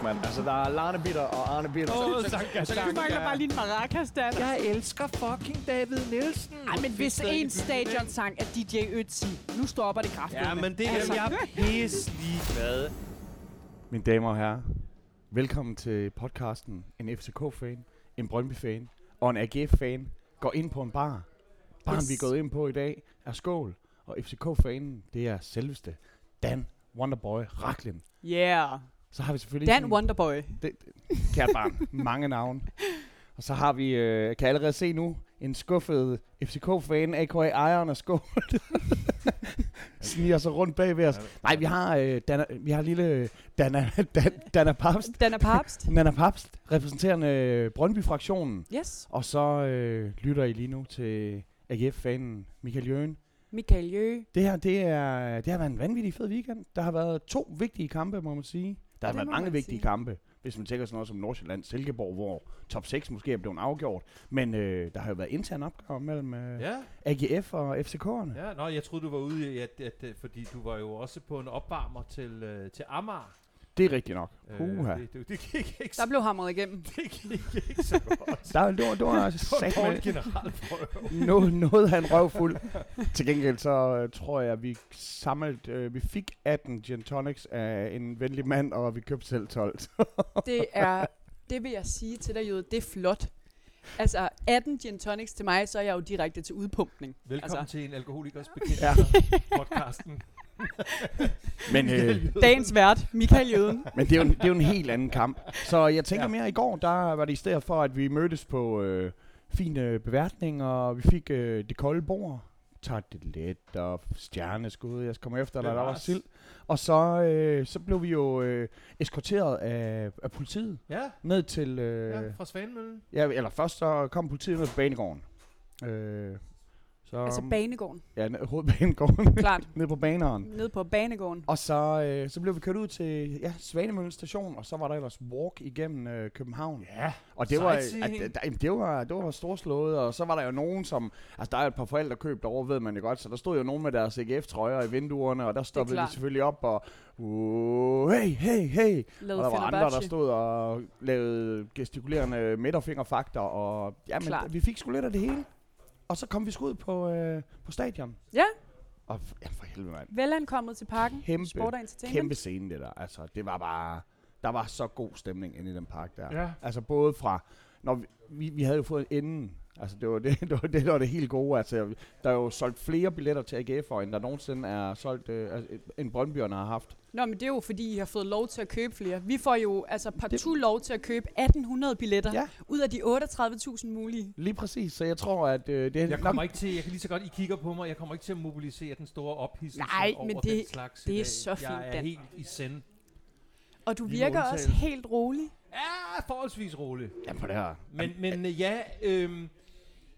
fuck, mand. Altså, der er Larnebitter og Arnebitter. Du mangler bare lige en maracas-dans. Jeg elsker fucking David Nielsen. Ej, men hvis en stadionsang er DJ Ötzi, nu stopper det kraftigt. Ja, men det er altså, jeg pisse ligeglad. Mine damer og herrer, velkommen til podcasten. En FCK-fan, en Brøndby-fan og en AGF-fan går ind på en bar. Baren, vi er gået ind på i dag, er Skold. Og FCK-fanen, det er selveste Dan Wonderboy Raklim. Yeah. Så har vi selvfølgelig Dan Wonderboy. Kært barn. Mange navne. Og så har vi, kan allerede se nu, en skuffet FCK-fan, a.k.a. Iron og Skold. Sniger sig rundt bag ved os. Nej, vi har, vi har lille Daner Papst. Daner Papst, repræsenterende Brøndby-fraktionen. Yes. Og så lytter I lige nu til AGF-fanen Michael Jön. Michael Jø. Det her, det har været en vanvittig fed weekend. Der har været 2 vigtige kampe, må man sige. Der har været mange vigtige kampe, hvis man tænker sådan noget som Nordsjælland, Silkeborg, hvor top 6 måske er blevet afgjort. Men der har jo været intern opgør mellem AGF og FCK'erne. Ja, nå, jeg troede, du var ude i, at fordi du var jo også på en opvarmer til Amager. Det er rigtigt nok. Det gik ikke. Der blev hamret igennem. Det gik ikke så godt. Det var satme generalprøve. Noget af en røvfuld. Til gengæld så tror jeg, vi samlet, vi fik 18 gin tonics af en venlig mand, og vi købte selv 12. Det vil jeg sige til dig, Jøde, det er flot. Altså 18 gin tonics til mig, så er jeg jo direkte til udpumpning. Velkommen til en alkoholikers bekendelse podcasten. Men, dagens vært, Michael Jøden. Men det er jo en helt anden kamp. Så jeg tænker mere, i går der var det i stedet for, at vi mødtes på fine beværtninger, og vi fik det kolde bord. Tag det let og stjerneskud, jeg kommer efter, der var sild. Og så blev vi jo eskorteret af politiet ned til... fra Svanemøllen. Ja, eller først så kom politiet ned til banegården. Altså banegården? Ja, hovedbanegården. Klart. Nede på baneren. Nede på banegården. Og så blev vi kørt ud til Svanemøllen station, og så var der ellers walk igennem København. Ja, og det var storslået, og så var der jo nogen, som... Altså, der er jo et par forældre købt derovre, ved man jo godt, så der stod jo nogen med deres AGF-trøjer i vinduerne, og der stoppede vi selvfølgelig op og... Hey. Lade og der var andre, der stod og lavede gestikulerende midterfingerfakter, og... Jamen, vi fik sgu lidt af det hele. Og så kom vi sgu ud på stadion. Ja. Og for helvede, mand. Velankommet til parken. Kæmpe scene, det der. Altså, det var bare... Der var så god stemning inde i den park der. Ja. Altså, både fra... Når vi havde jo fået enden. Altså, det var det helt gode. Altså, der er jo solgt flere billetter til AGF'er, end der nogensinde er solgt... end Brøndbyerne har haft. Nå, men det er jo, fordi I har fået lov til at købe flere. Vi får jo altså partout lov til at købe 1.800 billetter ud af de 38.000 mulige. Lige præcis, så jeg tror, at... jeg kan lige så godt, I kigger på mig, jeg kommer ikke til at mobilisere den store ophidselse over den slags. Nej, men det er så fint. Jeg er helt i send. Og du virker også helt rolig. Ja, forholdsvis rolig. Ja, på det her. Men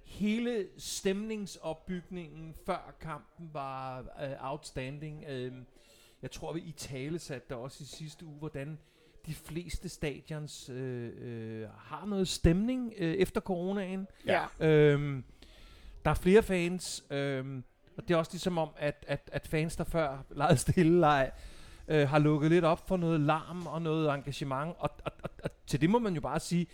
hele stemningsopbygningen før kampen var outstanding. Jeg tror, vi i tale satte der også i sidste uge, hvordan de fleste stadions har noget stemning efter coronaen. Ja. Der er flere fans, og det er også ligesom om, at fans, der før legede stillelej, har lukket lidt op for noget larm og noget engagement. Og til det må man jo bare sige,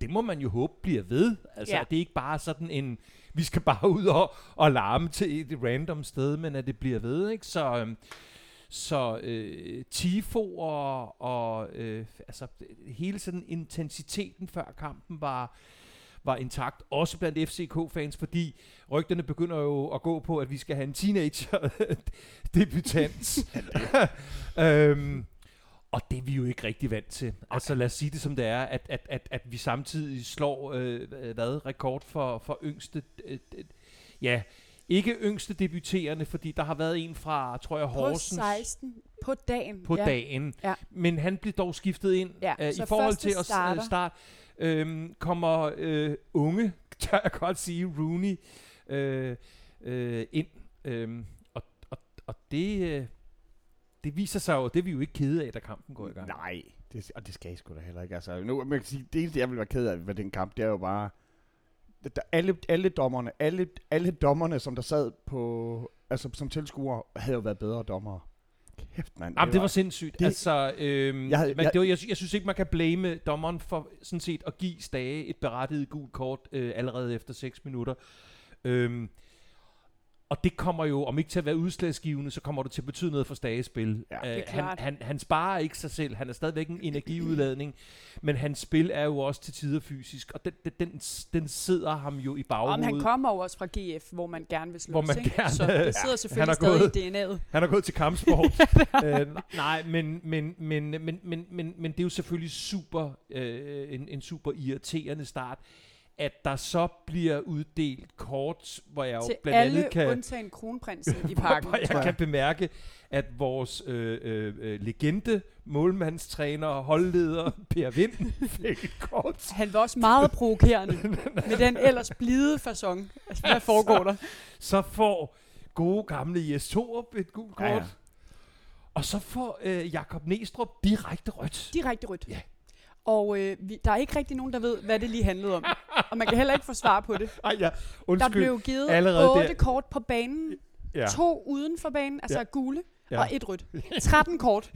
det må man jo håbe bliver ved. Altså, det er ikke bare sådan en, vi skal bare ud og larme til et random sted, men at det bliver ved, ikke? Så tifoer og altså hele sådan intensiteten før kampen var intakt, også blandt FCK-fans, fordi rygterne begynder jo at gå på, at vi skal have en teenager-debutant. Og det er vi jo ikke rigtig vant til. Altså lad os sige det som det er, at vi samtidig slår rekord for yngste... Ikke yngste debuterende, fordi der har været en fra, tror jeg, Horsens. På 16. På dagen. Ja. Men han blev dog skiftet ind i forhold til at starte. Kommer unge, tør jeg godt sige, Rooney, ind. Og det viser sig jo, det er vi jo ikke kede af, da kampen går i gang. Nej, og det skal jeg sgu da heller ikke. Altså, nu, man kan sige, det eneste, jeg ville være ked af ved den kamp, det er jo bare... Alle dommerne, som der sad på, altså som tilskuere, havde jo været bedre dommere. kæft, mand. Jamen, det var sindssygt. Det, altså, jeg synes ikke, man kan blame dommeren for sådan set at give Stage et berettiget gult kort allerede efter 6 minutter. Og det kommer jo, om ikke til at være udslagsgivende, så kommer det til at betyde noget for Stages spil. Ja, han sparer ikke sig selv. Han er stadigvæk en energiudladning. Men hans spil er jo også til tider fysisk. Og den sidder ham jo i baghovedet. Men han kommer jo også fra GF, hvor man gerne vil slås. Så det sidder selvfølgelig stadig i DNA'et. Han er gået til kampsport. Nej, men det er jo selvfølgelig en super irriterende start, at der så bliver uddelt kort, hvor jeg jo blandt andet kan... Til alle undtagen kronprinsen i parken. Hvor jeg kan bemærke, at vores legende, målmandstræner og holdleder Per Vind fik et kort. Han var også meget provokerende med den ellers blide façon. Altså, hvad foregår der? Så får gode gamle Jess Thorup et gult kort. Ja. Og så får Jakob Neestrup direkte rødt. Direkte rødt. Ja. Og der er ikke rigtig nogen, der ved, hvad det lige handlede om. Og man kan heller ikke få svar på det. Ej, ja. Der blev givet 8 kort på banen, 2 uden for banen, altså gule, og 1 rødt. 13 kort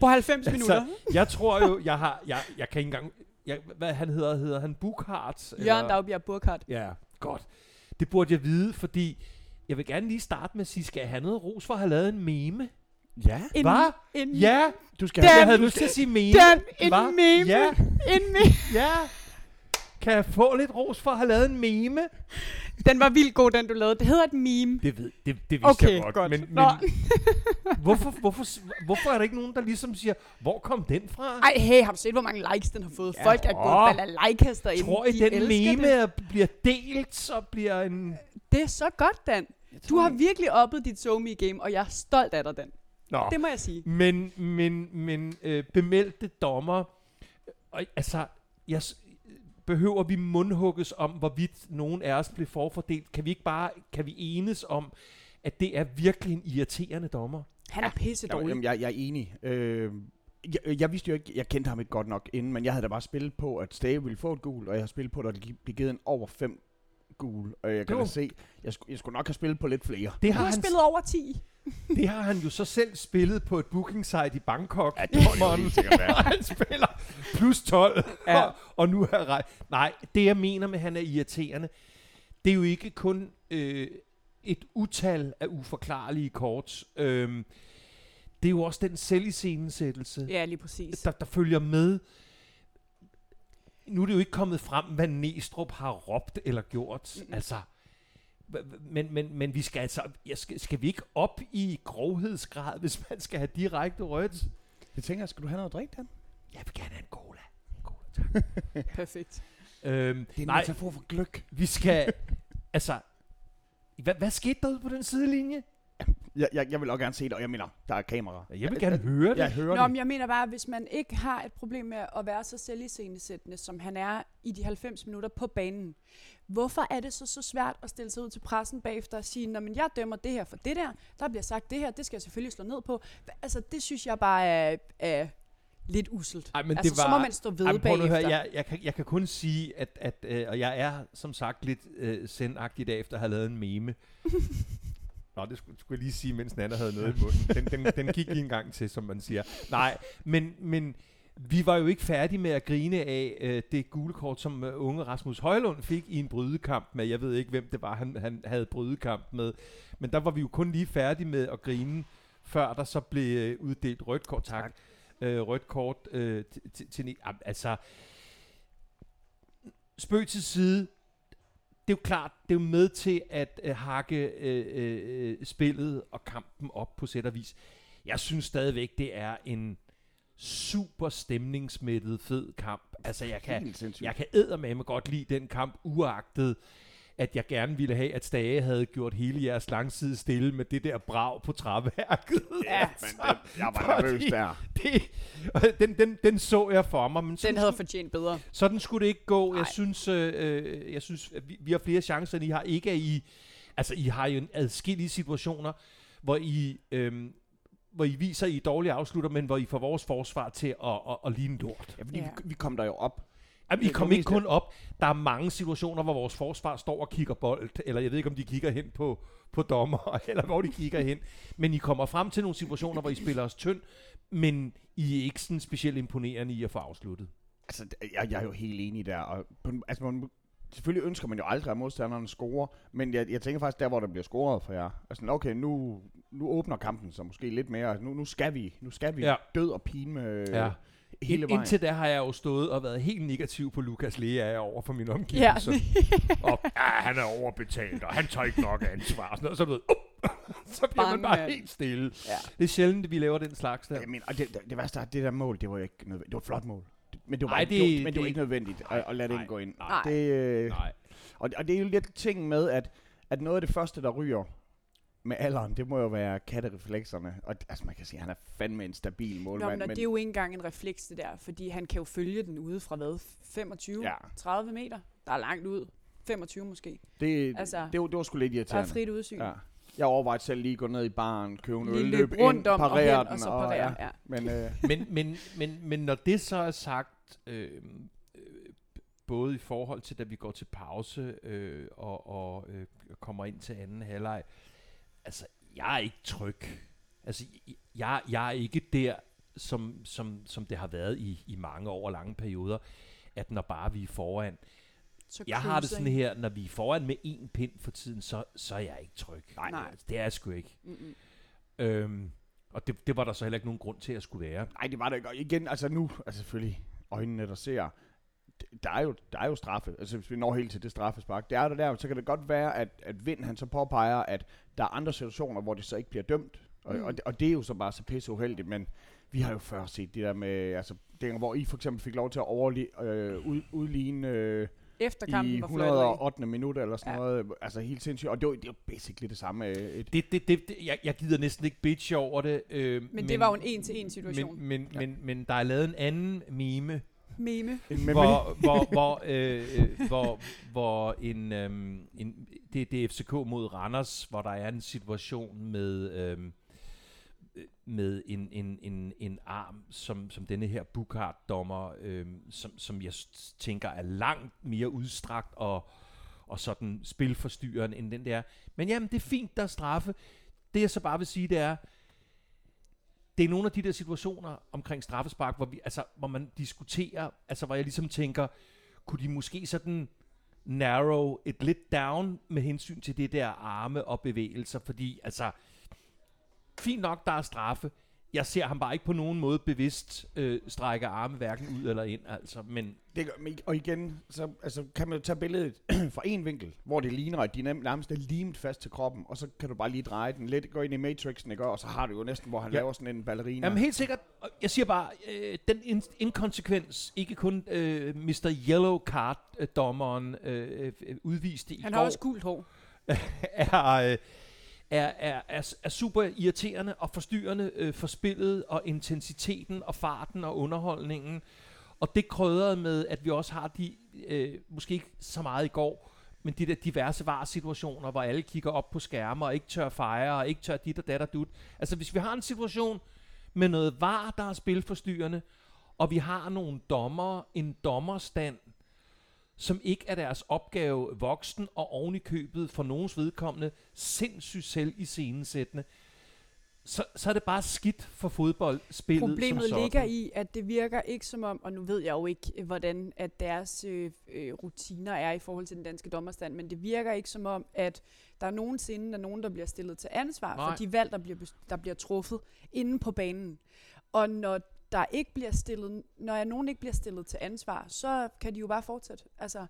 på 90 minutter. Altså, jeg tror jo, jeg kan ikke engang... Hvad han hedder han Burchardt? Jørgen Daugbjerg Burchardt. Ja, godt. Det burde jeg vide, fordi jeg vil gerne lige starte med at sige, skal jeg have noget ros for at have lavet en meme? Ja. Du skal have lyst til at sige meme. En meme. Ja. Kan jeg få lidt ros for at have lavet en meme? Den var vildt god, den du lavede. Det hedder et meme. Det vidste jeg godt. Men hvorfor er der ikke nogen, der ligesom siger, hvor kom den fra? Ej, hey, har du set, hvor mange likes den har fået? Ja, folk er gået balalaikas derinde. Tror I, de den meme bliver delt, så bliver en... Det er så godt, Dan. Du har virkelig oppet dit SoMe-game, og jeg er stolt af dig, Dan. Nå, det må jeg sige. Men bemeldte dommer, altså, behøver vi mundhugges om, hvorvidt nogen af os blev forfordelt? Kan vi enes om, at det er virkelig en irriterende dommer? Han er pisse dårlig. Jamen, jeg er enig. Jeg vidste jo ikke, jeg kendte ham ikke godt nok inden, men jeg havde da bare spillet på, at Stage ville få et gul, og jeg har spillet på, at der blev givet en over 5 gul, og jeg kan se, jeg skulle nok have spillet på lidt flere. Du har spillet over 10. Det har han jo så selv spillet på et booking site i Bangkok. Ja, det må jo sikkert være. Han spiller plus 12, og nu er Nej, det jeg mener med, han er irriterende, det er jo ikke kun et utal af uforklarlige kort. Det er jo også den selviscenesættelse, lige præcis. Der følger med. Nu er det jo ikke kommet frem, hvad Neestrup har råbt eller gjort. Altså, men vi skal altså, skal vi ikke op i grovhedsgrad, hvis man skal have direkte rødt? Jeg tænker, skal du have noget at drikke, Dan? Jeg vil gerne have en cola. Tak. Perfekt. Det er en metafor for gløgg. Vi skal, altså, hvad skete der ude på den sidelinje? Jeg vil også gerne se det, og jeg mener, der er kameraer. Jeg vil gerne høre det. Men jeg mener bare, hvis man ikke har et problem med at være så selviscenesættende, som han er i de 90 minutter på banen, hvorfor er det så svært at stille sig ud til pressen bagefter og sige, men jeg dømmer det her for det der bliver sagt det her, det skal jeg selvfølgelig slå ned på. Altså, det synes jeg bare er lidt usselt. Ej, men altså, så må man stå ved bagefter. Høre, jeg kan kun sige, at og jeg er som sagt lidt sendagtig i dag, efter at have lavet en meme. Nå, det skulle jeg lige sige, mens Nanna havde noget i munden. Den gik lige en gang til, som man siger. Nej, men vi var jo ikke færdige med at grine af det gule kort, som unge Rasmus Højlund fik i en brydekamp med. Jeg ved ikke, hvem det var, han havde brydekamp med. Men der var vi jo kun lige færdige med at grine, før der så blev uddelt rødt kort. Tak. Rødt kort til... Altså, spøg til side... Det er jo klart, det er jo med til at hakke spillet og kampen op på sæt og vis. Jeg synes stadigvæk, det er en super stemningsmættet fed kamp. Altså, jeg kan eddermame godt lide den kamp, uagtet at jeg gerne ville have, at Stage havde gjort hele jeres langside stille med det der brag på træværket. Ja, altså, men jeg var nervøs der. Den så jeg for mig. Men den havde fortjent bedre. Sådan skulle det ikke gå. Jeg synes at vi har flere chancer, end I har. Ikke at I... Altså, I har jo en adskillige situationer, hvor I... hvor I viser, I dårlige afslutter, men hvor I får vores forsvar til at ligne lort. Ja, fordi vi kom der jo op. Jamen, I kom ikke kun op. Der er mange situationer, hvor vores forsvar står og kigger bold, eller jeg ved ikke, om de kigger hen på dommer, eller hvor de kigger hen. Men I kommer frem til nogle situationer, hvor I spiller os tynd, men I er ikke sådan specielt imponerende i at få afsluttet. Altså, jeg er jo helt enig der. Og altså, selvfølgelig ønsker man jo aldrig, at modstanderne scorer, men jeg tænker faktisk der, hvor der bliver scoret for jer. Altså, okay, nu åbner kampen så måske lidt mere. Altså, nu skal vi ja. Død og pine hele vejen. Indtil der har jeg jo stået og været helt negativ på Lukas Léa over for min omgivelser. Ja. Og han er overbetalt, og han tager ikke nok ansvar. Og sådan noget, så, så bliver man bare helt stille. Ja. Det er sjældent, at vi laver den slags der. Jamen, og det værste er, det der mål, det var ikke nødvendigt. Det var et flot mål. Men det var ikke nødvendigt at lade den gå ind. Nej. Nej. Og det er jo lidt ting med, at noget af det første, der ryger med alderen, det må jo være kattereflekserne. Og altså, man kan sige, at han er fandme en stabil målmand. Nå, men det er jo ikke engang en refleks, det der. Fordi han kan jo følge den ude fra hvad? 25? Ja. 30 meter? Der er langt ud. 25 måske. Det var sgu lidt irriterende. Der er frit udsyn. Ja. Jeg overvejede selv lige at gå ned i baren, købe en øl, løb ind, parere den. Og så parere, ja. Men når det så er sagt, både i forhold til, da vi går til pause og kommer ind til anden halvleg, altså, jeg er ikke tryg. Altså, jeg er ikke der, som det har været i mange år og lange perioder, at når bare vi er foran... Jeg har det sådan her, når vi er foran med en pind for tiden, så er jeg ikke tryg. Nej. Altså, det er jeg sgu ikke. Og det var der så heller ikke nogen grund til, at skulle være. Nej, det var der ikke. Og igen, altså nu, altså selvfølgelig, øjnene der ser, der er jo straffe. Altså hvis vi når helt til det straffespark, det er der, så kan det godt være, at Vind han så påpeger, at der er andre situationer, hvor det så ikke bliver dømt. Og det er jo så bare så pisse uheldigt, men vi har jo før set det der med, altså det, hvor I for eksempel fik lov til at udligne... Efterkampen i 108. minut eller sådan noget, altså helt sindssygt, og det er jo basically det samme. Jeg gider næsten ikke bitch over det. Men det var jo en en-til-en situation. Men der er lavet en anden meme. Hvor det er FCK mod Randers, hvor der er en situation med en arm, som denne her Burchardt-dommer, som jeg tænker er langt mere udstrakt og sådan spilforstyrrende, end den der. Men jamen, det er fint, der er straffe. Det jeg så bare vil sige, det er nogle af de der situationer omkring straffespark, hvor man diskuterer, altså hvor jeg ligesom tænker, kunne de måske sådan narrow et lidt down med hensyn til det der arme og bevægelser, fordi altså... Fint nok, der er straffe. Jeg ser ham bare ikke på nogen måde bevidst strække arme hverken ud eller ind. Altså, men det gør, og igen, så altså, kan man jo tage billedet fra en vinkel, hvor det ligner, at de nærmest er limet fast til kroppen, og så kan du bare lige dreje den lidt, gå ind i Matrixen, ikke? Og så har du jo næsten, hvor han laver sådan en ballerina. Jamen helt sikkert. Jeg siger bare, den inkonsekvens, ikke kun Mr. Yellow Card-dommeren udviste i går. Han har også gult hår. Er super irriterende og forstyrrende for spillet og intensiteten og farten og underholdningen. Og det krydrede med, at vi også har de, måske ikke så meget i går, men de der diverse VAR-situationer, hvor alle kigger op på skærme og ikke tør fejre og ikke tør dit og dat og dut. Altså hvis vi har en situation med noget VAR, der er spilforstyrrende, og vi har nogle dommere, en dommerstand, som ikke er deres opgave voksen og oven i købet for nogens vedkommende sindssygt selv i scenesættende, så er det bare skidt for fodboldspillet. Problemet ligger i, at det virker ikke som om, og nu ved jeg jo ikke, hvordan at deres rutiner er i forhold til den danske dommerstand, men det virker ikke som om, at der nogensinde er nogen, der bliver stillet til ansvar for de valg, der bliver truffet inde på banen. Og når nogen ikke bliver stillet til ansvar, så kan de jo bare fortsætte. Altså,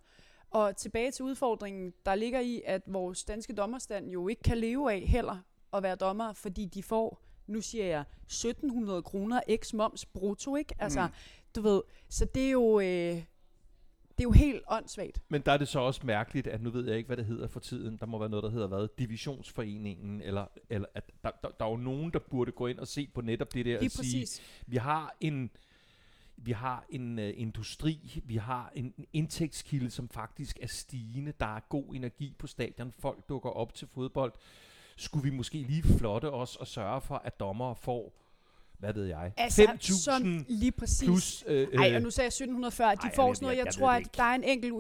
og tilbage til udfordringen, der ligger i, at vores danske dommerstand jo ikke kan leve af heller at være dommer, fordi de får, nu siger jeg, 1.700 kroner ex-moms brutto, ikke? Altså, du ved, så det er jo... Det er jo helt åndssvagt. Men der er det så også mærkeligt, at nu ved jeg ikke, hvad det hedder for tiden. Der må være noget, der hedder hvad? Divisionsforeningen, eller at der er jo nogen, der burde gå ind og se på netop det der og sige, vi har en industri, vi har en indtægtskilde, som faktisk er stigende. Der er god energi på stadion. Folk dukker op til fodbold. Skulle vi måske lige flotte os og sørge for, at dommere får hvad ved jeg, altså, 5.000 plus... og nu sagde jeg 1.740. De får sådan noget, jeg tror, at der er en enkelt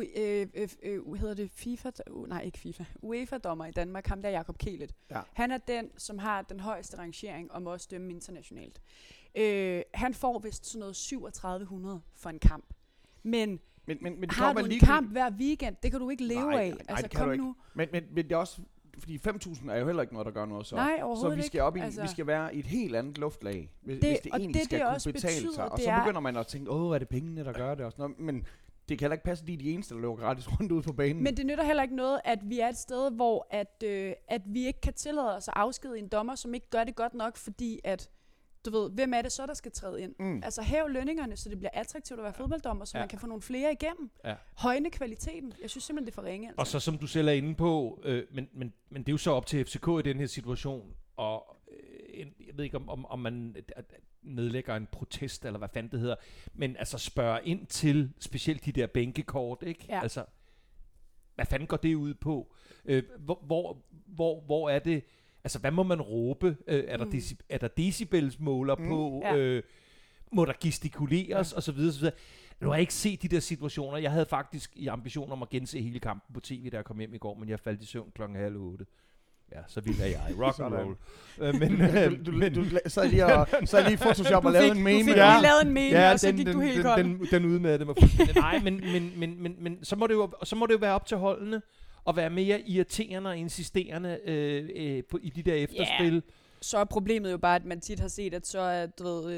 UEFA-dommer i Danmark, ham der Jakob Kehlet. Ja. Han er den, som har den højeste rangering og må også dømme internationalt. Han får vist sådan noget 3.700 for en kamp. Men har du en kamp hver weekend, det kan du ikke leve af. Altså, kom nu. Men det er også... Fordi 5.000 er jo heller ikke noget, der gør noget. Så vi skal op i, altså, vi skal være i et helt andet luftlag, hvis det egentlig skal kunne betale sig. Og så begynder man at tænke, er det pengene, der gør det? Og sådan noget. Men det kan heller ikke passe, de eneste, der løber gratis rundt ud på banen. Men det nytter heller ikke noget, at vi er et sted, hvor at vi ikke kan tillade os at afskedige en dommer, som ikke gør det godt nok, fordi at, du ved, hvem er det så, der skal træde ind? Mm. Altså hæv lønningerne, så det bliver attraktivt at være fodbolddommer, så man kan få nogle flere igennem. Ja. Højne kvaliteten. Jeg synes simpelthen, det er for ringe. Altså. Og så som du selv er inde på, men det er jo så op til FCK i den her situation, og jeg ved ikke, om man nedlægger en protest, eller hvad fanden det hedder, men altså spørger ind til, specielt de der bænkekort, ikke? Ja. Altså, hvad fanden går det ud på? Hvor er det... Altså, hvad må man råbe? Er der decibelsmåler på? Ja. Må der gestikuleres? Ja. Og så videre, så videre. Nu har jeg ikke set de der situationer. Jeg havde faktisk i ambition om at gense hele kampen på tv, da jeg kom hjem i går, men jeg faldt i søvn 20:30. Ja, så ville jeg rock and roll. Så lige Photoshop og lavede en meme. Du fik lige lavet en meme, og så gik du helt godt. Den udmattede mig. Nej, men så må det jo være op til holdene. Og være mere irriterende og insisterende i de der efterspil. Yeah. Så er problemet jo bare, at man tit har set, at så er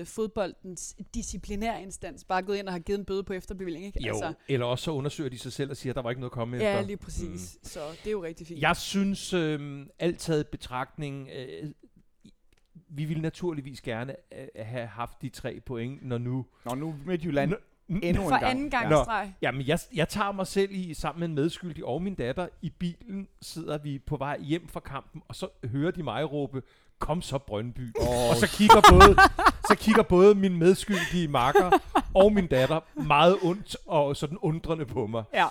fodboldens disciplinærinstans bare gået ind og har givet en bøde på efterbevilling. Ikke? Jo, altså. Eller også så undersøger de sig selv og siger, at der var ikke noget at komme efter. Ja, lige præcis. Så det er jo rigtig fint. Jeg synes, alt taget betragtning, vi ville naturligvis gerne have haft de 3 point, når nu Midtjylland... Endnu for en gang. Anden gang streg. Jamen, jeg tager mig selv i, sammen med en medskyldig og min datter, i bilen sidder vi på vej hjem fra kampen, og så hører de mig råbe, kom så Brøndby. Og så kigger både min medskyldige makker og min datter meget ondt og sådan undrende på mig. Ja.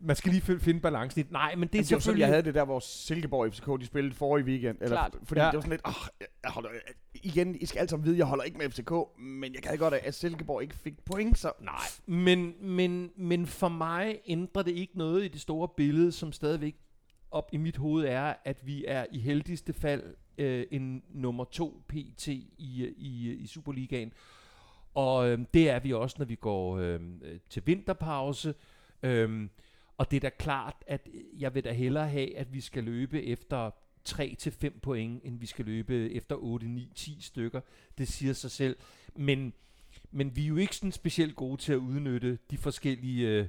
Man skal lige finde balancen i det. Nej, men det er selvfølgelig... Sådan, jeg havde det der, hvor Silkeborg FCK, de spillede forrige weekend. Eller, fordi det var sådan lidt... Igen, I skal alle sammen vide, jeg holder ikke med FCK, men jeg kan godt at Silkeborg ikke fik point, så... Nej, men for mig ændrer det ikke noget i det store billede, som stadigvæk op i mit hoved er, at vi er i heldigste fald en nummer 2 PT i Superligaen. Og det er vi også, når vi går til vinterpause... og det er da klart, at jeg vil da hellere have, at vi skal løbe efter 3-5 point, end vi skal løbe efter 8-9-10 stykker. Det siger sig selv. Men vi er jo ikke sådan specielt gode til at udnytte de forskellige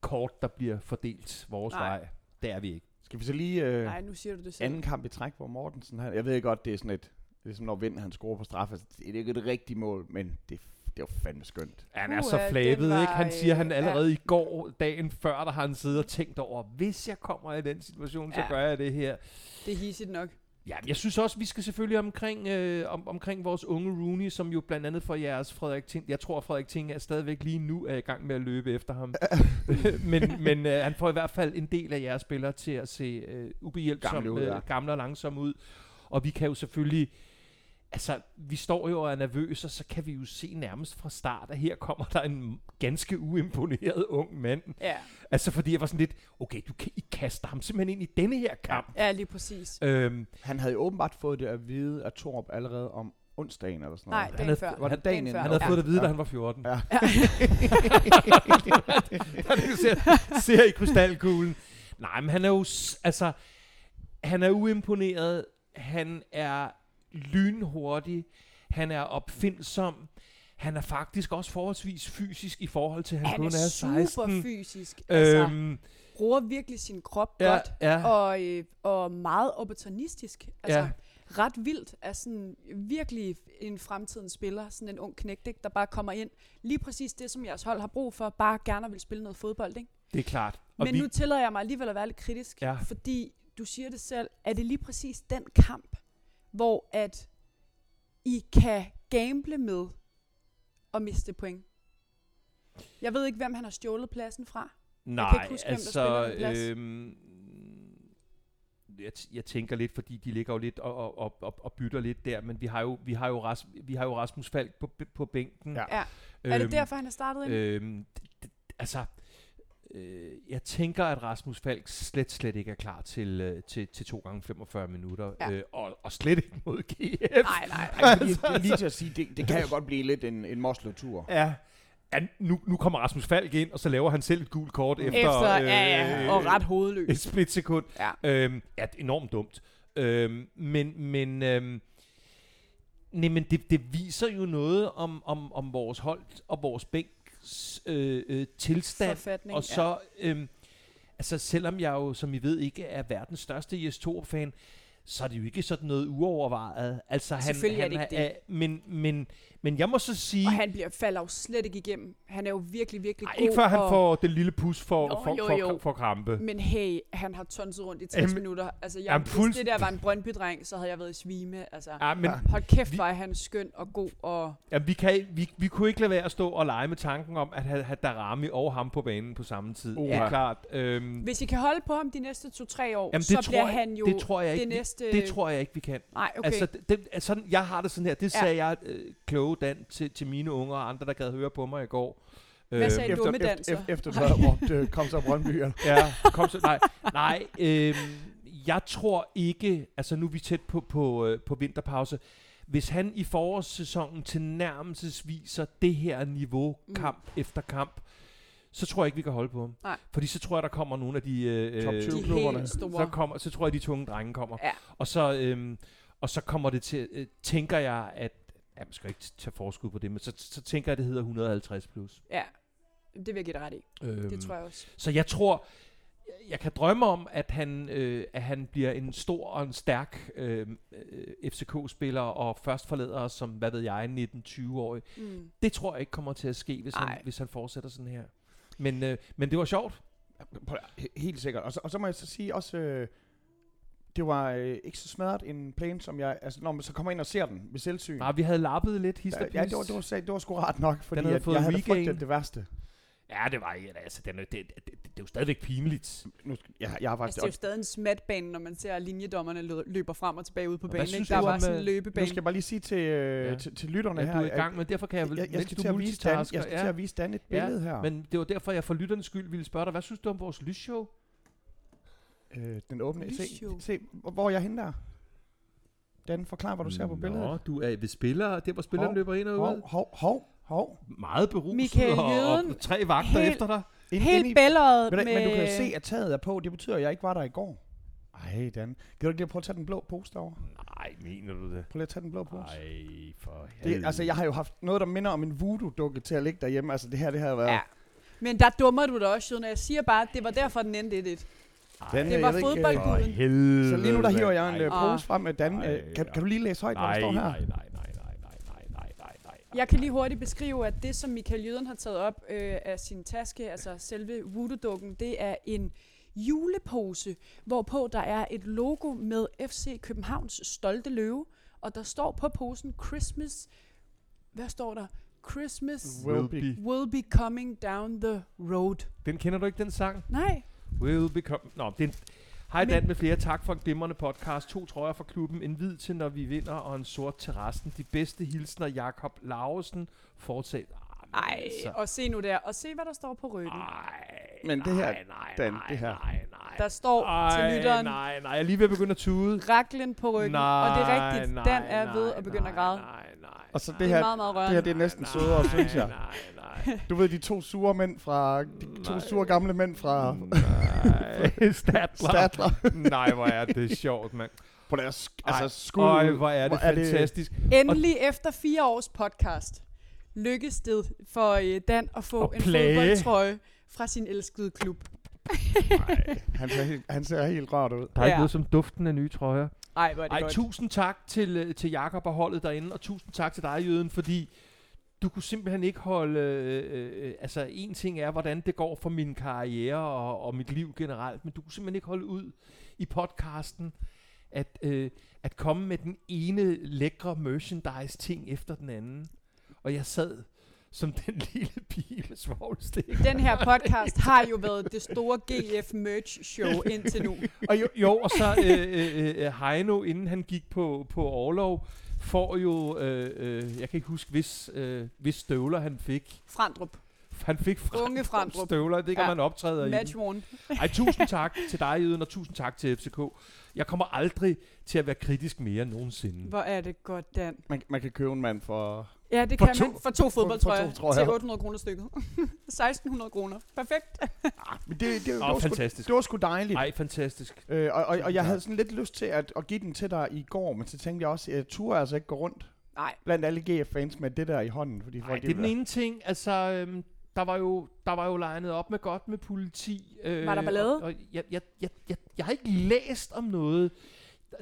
kort, der bliver fordelt vores vej. Det er vi ikke. Skal vi så lige nu siger du det selv. Anden kamp i træk, hvor Mortensen... Jeg ved godt, det er sådan et... Det er som når Vind, han scorer på straffe. Det er ikke et rigtigt mål, men det... Det var fandme skønt. Han er så flabet, ikke? Han siger, han allerede i går, dagen før, der har han siddet og tænkt over, hvis jeg kommer i den situation, så gør jeg det her. Det er hidsigt nok. Ja, jeg synes også, vi skal selvfølgelig omkring vores unge Rooney, som jo blandt andet for jeres Frederik Ting. Jeg tror, Frederik Ting er stadigvæk lige nu i gang med at løbe efter ham. men han får i hvert fald en del af jeres spillere til at se ubehjælpsomme, gamle og langsomme ud. Og vi kan jo selvfølgelig... Altså, vi står jo og er nervøse, og så kan vi jo se nærmest fra start, at her kommer der en ganske uimponeret ung mand. Ja. Altså, fordi jeg var sådan lidt, okay, I kaster ham simpelthen ind i denne her kamp. Ja, lige præcis. Han havde jo åbenbart fået det at vide af Thorup allerede om onsdagen eller sådan noget. Nej, dagen før. Var det dagen inden? Han havde fået det at vide, da han var 14. Ja. Han ser i krystalkuglen. Nej, men han er jo, altså, han er uimponeret. Han er... lynhurtig, han er opfindsom, han er faktisk også forholdsvis fysisk i forhold til, at han kun er 16. Han er super fysisk, altså bruger virkelig sin krop godt, og meget opportunistisk, altså ret vildt, er sådan virkelig en fremtidens spiller, sådan en ung knægt, der bare kommer ind, lige præcis det, som jeres hold har brug for, bare gerne vil spille noget fodbold, ikke? Det er klart. Men nu tillader jeg mig alligevel at være lidt kritisk, fordi du siger det selv, er det lige præcis den kamp, hvor at I kan gamble med at miste point. Jeg ved ikke, hvem han har stjålet pladsen fra. Nej, jeg kan ikke huske, hvem der spiller den plads. jeg tænker lidt, fordi de ligger jo lidt og bytter lidt der, men vi har jo Rasmus Falk på bænken. Ja. Er det derfor, han har startet ind? Jeg tænker, at Rasmus Falk slet ikke er klar til 2x45 minutter, ja. og slet ikke mod KF. Nej. Lige til at sige, det kan jo godt blive lidt en mosletur. Ja. Ja, nu kommer Rasmus Falk ind, og så laver han selv et gult kort efter og ret hovedløst. Et splitsekund. Ja. Enormt dumt. Men det viser jo noget om vores hold og vores bænks tilstand. Forfatning, og så, selvom jeg jo, som I ved, ikke er verdens største Jess Thorup-fan, så er det jo ikke sådan noget uovervejet. Altså, men jeg må så sige... Og han falder jo slet ikke igennem. Han er jo virkelig, virkelig god. Ikke før han får det lille pus for krampe. Men hey, han har tonset rundt i 60 minutter. Altså, hvis det der var en Brøndby-dreng, så havde jeg været i svime. Altså, hold kæft, hvor er han skøn og god. Og... Vi kunne ikke lade være at stå og lege med tanken om, at have Darami og ham på banen på samme tid. Ja. Klart, hvis I kan holde på ham de næste 2-3 år, så bliver han jo det næste... Det tror jeg ikke, vi kan. Nej, okay. Altså, jeg har det sådan her. Det sagde jeg kloge Dan til mine unger og andre, der gad høre på mig i går. Hvad sagde du med Dan så? Efter du havde råbt, kom så Brøndby. Ja, kom så. Nej. Jeg tror ikke, altså nu er vi tæt på vinterpause. Hvis han i forårssæsonen tilnærmelsesvis viser det her niveau, kamp efter kamp, så tror jeg ikke, vi kan holde på ham. Nej. Fordi så tror jeg, der kommer nogle af de... Top 20-klubberne. Så tror jeg, de tunge drenge kommer. Ja. Og så kommer det til... tænker jeg, at... Ja, man skal ikke tage forskud på det, men så tænker jeg, at det hedder 150 plus. Ja, det vil jeg give dig ret i. Det tror jeg også. Så jeg tror... Jeg kan drømme om, at han bliver en stor og en stærk FCK-spiller og først forlader os som, hvad ved jeg, 19-20-årig. Mm. Det tror jeg ikke kommer til at ske, hvis han fortsætter sådan her. Men det var sjovt. Helt sikkert. Og så må jeg så sige også, det var ikke så smadret en plan, som jeg... Altså, når man så kommer ind og ser den ved selvsyn. Nej, vi havde lappet lidt histerpist. Ja, det var sgu ret nok, fordi jeg havde frygtet det værste. Ja, det var altså, det er jo stadigvæk pinligt. Jeg har faktisk... Altså, det er jo stadig en smatbane, når man ser linjedommerne løber frem og tilbage ude på banen. Ikke? Der var sådan en løbebane. Nu skal jeg bare lige sige til lytterne her... Du er i gang, men derfor kan jeg... Jeg skal til at vise Dan et billede her. Men det var derfor, jeg for lytternes skyld ville spørge dig, hvad synes du om vores lysshow? Den åbne... Se, hvor er jeg henne der? Dan, forklar, hvad du ser på billedet. Nå, du er ved spillere. Det er, hvor spilleren løber ind og ud. Hov. Meget beruset og 3 vagter efter dig. Helt bælgeret med... Men du kan jo se, at taget er på. Det betyder, at jeg ikke var der i går. Ej, Dan. Gider du ikke prøve at tage den blå pose derovre? Nej, mener du det? Prøv at tage den blå pose. Ej, for helvede. Altså, jeg har jo haft noget, der minder om en voodoo-dukke til at ligge derhjemme. Altså, det her havde været... Ja. Men der dummer du dig også, Jørgen. Jeg siger bare, at det var derfor, den endte 1-1. Det var fodboldguden. Så lige nu, der hiver jeg en pose frem med Dan. Kan du lige læse højt, hvad der står her? Jeg kan lige hurtigt beskrive, at det, som Michael Jön har taget op af sin taske, altså selve voodoo-dukken, det er en julepose, hvorpå der er et logo med FC Københavns stolte løve, og der står på posen Christmas... Hvad står der? Christmas will be coming down the road. Den kender du ikke, den sang? Nej. Will be coming... Nå, det er en... Hej Dan med flere, tak for en glimrende podcast. 2 trøjer fra klubben, en hvid til når vi vinder og en sort til resten. De bedste hilsner, Jakob Larsen. Fortsæt. Nej, og se nu der, og se hvad der står på ryggen. Men det her, nej. Der står til lytteren. Nej, jeg er lige ved at begynde at tude. Raklen på ryggen, og det er rigtigt, Dan er ved at begynde at græde. Nej. Og så det her, det er næsten sødere, synes jeg. Nej. Du ved, de 2 sure mænd fra, sure gamle mænd fra... Statler. Nej, hvor er det sjovt, mand. Hvor er det fantastisk. Endelig efter 4 års podcast lykkes det for Dan at få en fodboldtrøje fra sin elskede klub. Nej, han ser helt rart ud. Der er ikke noget som duften af nye trøjer. Nej, hvor er det godt. Tusind tak til Jakob og holdet derinde, og tusind tak til dig, Jøden, fordi du kunne simpelthen ikke holde... altså, en ting er, hvordan det går for min karriere og mit liv generelt, men du kunne simpelthen ikke holde ud i podcasten at komme med den ene lækre merchandise-ting efter den anden. Og jeg sad som den lille pige med svovlstikker. Den her podcast har jo været det store GF merch show indtil nu. Og og så Heino, inden han gik på orlov, får jo, jeg kan ikke huske, hvis støvler han fik. Frandrup. Han fik Frandrup støvler, det kan man optræde i. Match one. Ej, tusind tak til dig, Jøden, og tusind tak til FCK. Jeg kommer aldrig til at være kritisk mere nogensinde. Hvor er det godt, Dan. Man kan købe en mand for... Ja, det kan man. For to fodboldtrøjer til 800 kroner stykket. 1600 kroner. Perfekt. Men det var fantastisk. Det var sgu dejligt. Nej, fantastisk. Og jeg havde sådan lidt lyst til at give den til dig i går, men så tænkte jeg også, at turde altså ikke gå rundt. Nej. Blandt alle GF-fans med det der i hånden. Fordi nej, det er den ene ting. Altså, der var jo legnet op med godt med politi. Var der ballade? Og jeg har ikke læst om noget.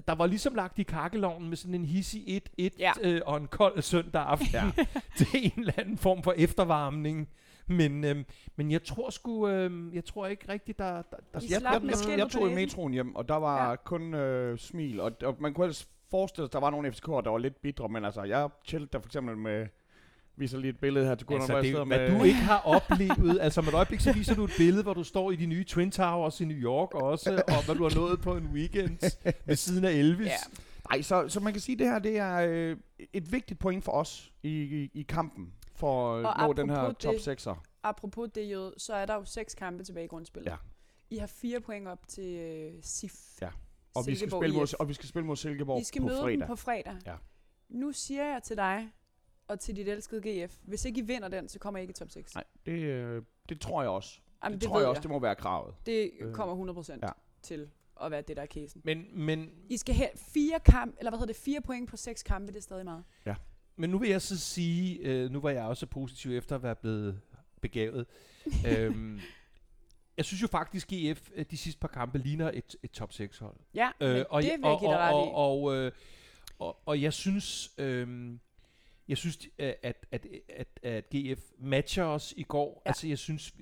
Der var ligesom lagt i kakkeloven med sådan en hissig 1-1 og en kold søndag aften til en eller anden form for eftervarmning. Men jeg tror sgu, jeg tror ikke rigtigt, jeg tog i metroen hjem, og der var kun smil, og man kunne ellers forestille sig, at der var nogle FCK'er, der var lidt bitre, men altså, jeg chillede der for eksempel med... viser lige et billede her til Gunnar, altså, det, hvad du ikke har oplevet. Altså med et øjeblik, så viser du et billede, hvor du står i de nye Twin Towers i New York også, og hvad du har nået på en weekend ved siden af Elvis. Nej, så man kan sige, at det her det er et vigtigt point for os i kampen for at nå den her top 6'er. Apropos det, så er der jo 6 kampe tilbage i grundspillet. Ja. I har 4 point op til SIF. Ja. Og vi skal spille mod Silkeborg på fredag. Vi skal møde dem på fredag. Ja. Nu siger jeg til dig... og til dit elskede GF. Hvis ikke I vinder den, så kommer I ikke i top 6. Nej, det tror jeg også. Jamen, det tror jeg også, det må være kravet. Det kommer 100% til at være det, der er casen. Men I skal have 4 point på 6 kampe, det er stadig meget. Ja. Men nu vil jeg så sige, nu var jeg også positiv efter at være blevet begavet. Jeg synes jo faktisk, GF de sidste par kampe ligner et top 6 hold. Ja, det vil jeg give dig ret i. Og jeg synes... jeg synes, at GF matcher os i går. Ja. Altså, jeg synes,